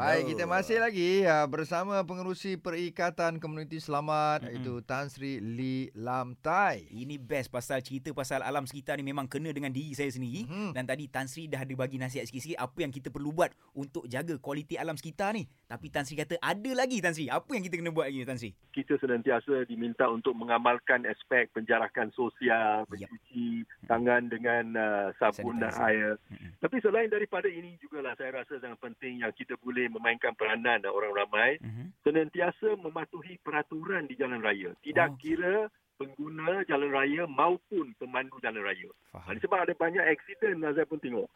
Baik, kita masih lagi bersama pengerusi Perikatan Komuniti Selamat, iaitu Tan Sri Lee Lam Tai. Ini best pasal cerita pasal alam sekitar ni memang kena dengan diri saya sendiri. Dan tadi Tan Sri dah ada bagi nasihat sikit-sikit apa yang kita perlu buat untuk jaga kualiti alam sekitar ni. Tapi Tan Sri kata ada lagi Tan Sri. Apa yang kita kena buat lagi Tan Sri? Kita sentiasa diminta untuk mengamalkan aspek penjarakan sosial, mencuci tangan dengan sabun dan air. Tapi selain daripada ini jugalah saya rasa sangat penting yang kita boleh memainkan peranan orang ramai, senantiasa mematuhi peraturan di jalan raya. Tidak kira pengguna jalan raya maupun pemandu jalan raya. Sebab ada banyak aksiden yang saya pun tengok.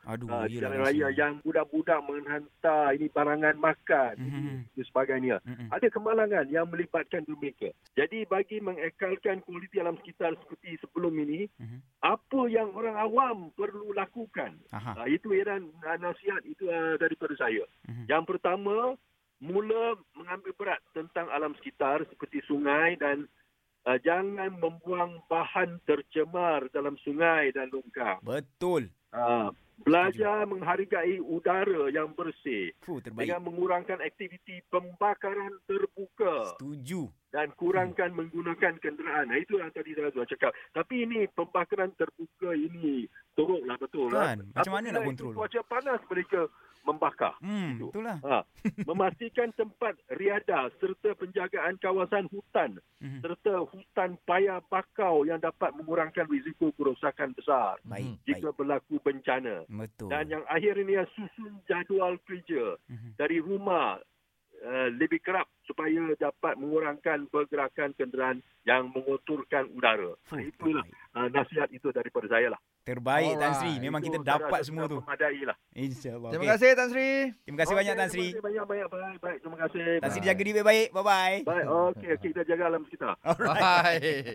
Di jalan raya yang budak-budak menghantar ini barangan makan dan sebagainya. Ada kemalangan yang melibatkan mereka. Jadi bagi mengekalkan kualiti alam sekitar seperti sebelum ini, apa yang orang awam perlu lakukan? Itu ialah nasihat itu daripada saya. Yang pertama, mula mengambil berat tentang alam sekitar seperti sungai dan jangan membuang bahan tercemar dalam sungai dan longkang. Betul. Belajar menghargai udara yang bersih. Dengan mengurangkan aktiviti pembakaran terbuka. Setuju. Dan kurangkan menggunakan kenderaan. Itu yang tadi saya sudah cakap. Tapi ini pembakaran terbuka ini teruklah betul. Kan? Macam mana nak kontrol? Cuaca panas mereka membakar. Itulah. Memastikan tempat riada serta penjagaan kawasan hutan serta hutan paya bakau yang dapat mengurangkan risiko kerosakan besar jika berlaku bencana. Betul. Dan yang akhir ini susun jadual kerja dari rumah lebih kerap supaya dapat mengurangkan pergerakan kenderaan yang mengotorkan udara. Itulah nasihat itu daripada saya lah. Terbaik Tan Sri. Memang kita dapat semua tu. InsyaAllah. Terima kasih Tan Sri. Terima kasih banyak Tan Sri. Baik. Terima kasih. Tan Sri jaga diri baik-baik. Bye-bye. Baik. Okey. Kita jaga alam kita. Alright. Bye.